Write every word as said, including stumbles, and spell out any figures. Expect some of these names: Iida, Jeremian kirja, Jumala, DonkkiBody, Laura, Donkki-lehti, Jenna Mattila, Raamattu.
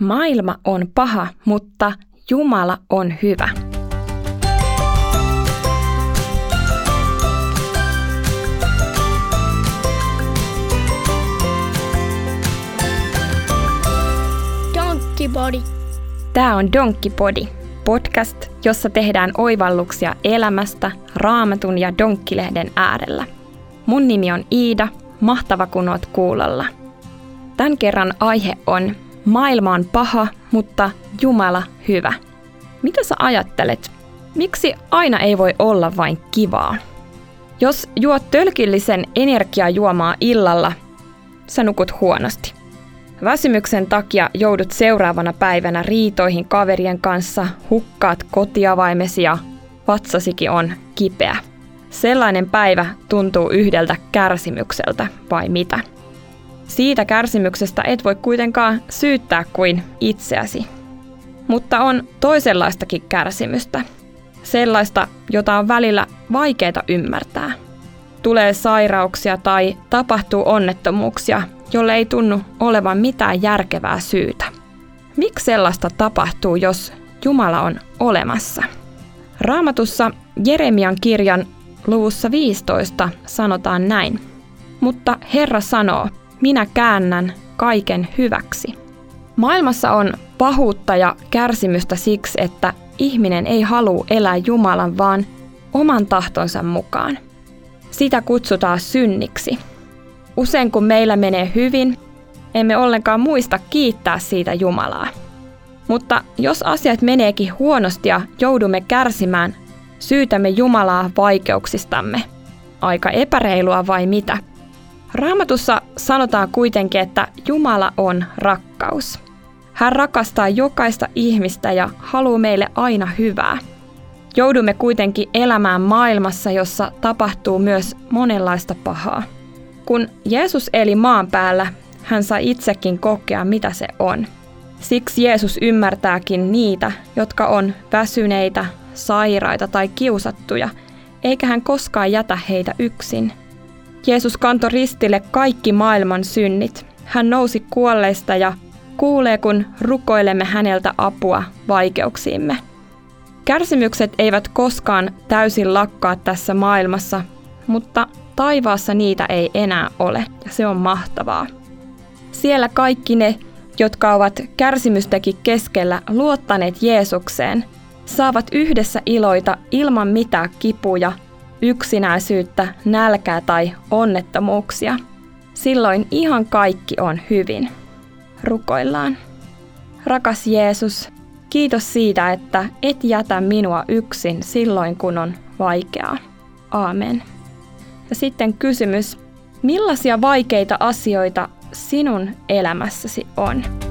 Maailma on paha, mutta Jumala on hyvä. DonkkiBody. Tämä on DonkkiBody, podcast, jossa tehdään oivalluksia elämästä Raamatun ja Donkki-lehden äärellä. Mun nimi on Iida, mahtava kun oot kuulolla. Tän kerran aihe on maailma on paha, mutta Jumala hyvä. Mitä sä ajattelet? Miksi aina ei voi olla vain kivaa? Jos juot tölkillisen energiajuomaa illalla, sä nukut huonosti. Väsymyksen takia joudut seuraavana päivänä riitoihin kaverien kanssa, hukkaat kotiavaimesi ja vatsasikin on kipeä. Sellainen päivä tuntuu yhdeltä kärsimykseltä, vai mitä? Siitä kärsimyksestä et voi kuitenkaan syyttää kuin itseäsi. Mutta on toisenlaistakin kärsimystä. Sellaista, jota on välillä vaikeaa ymmärtää. Tulee sairauksia tai tapahtuu onnettomuuksia, jolle ei tunnu olevan mitään järkevää syytä. Miksi sellaista tapahtuu, jos Jumala on olemassa? Raamatussa Jeremian kirjan luvussa viisitoista sanotaan näin. Mutta Herra sanoo, minä käännän kaiken hyväksi. Maailmassa on pahuutta ja kärsimystä siksi, että ihminen ei halua elää Jumalan, vaan oman tahtonsa mukaan. Sitä kutsutaan synniksi. Usein kun meillä menee hyvin, emme ollenkaan muista kiittää siitä Jumalaa. Mutta jos asiat meneekin huonosti ja joudumme kärsimään, syytämme Jumalaa vaikeuksistamme. Aika epäreilua vai mitä? Raamatussa sanotaan kuitenkin, että Jumala on rakkaus. Hän rakastaa jokaista ihmistä ja haluaa meille aina hyvää. Joudumme kuitenkin elämään maailmassa, jossa tapahtuu myös monenlaista pahaa. Kun Jeesus eli maan päällä, hän sai itsekin kokea, mitä se on. Siksi Jeesus ymmärtääkin niitä, jotka on väsyneitä, sairaita tai kiusattuja, eikä hän koskaan jätä heitä yksin. Jeesus kantoi ristille kaikki maailman synnit. Hän nousi kuolleista ja kuulee, kun rukoilemme häneltä apua vaikeuksiimme. Kärsimykset eivät koskaan täysin lakkaa tässä maailmassa, mutta taivaassa niitä ei enää ole, ja se on mahtavaa. Siellä kaikki ne, jotka ovat kärsimystäkin keskellä luottaneet Jeesukseen, saavat yhdessä iloita ilman mitään kipuja, yksinäisyyttä, nälkää tai onnettomuuksia. Silloin ihan kaikki on hyvin. Rukoillaan. Rakas Jeesus, kiitos siitä, että et jätä minua yksin silloin, kun on vaikeaa. Aamen. Ja sitten kysymys, millaisia vaikeita asioita sinun elämässäsi on?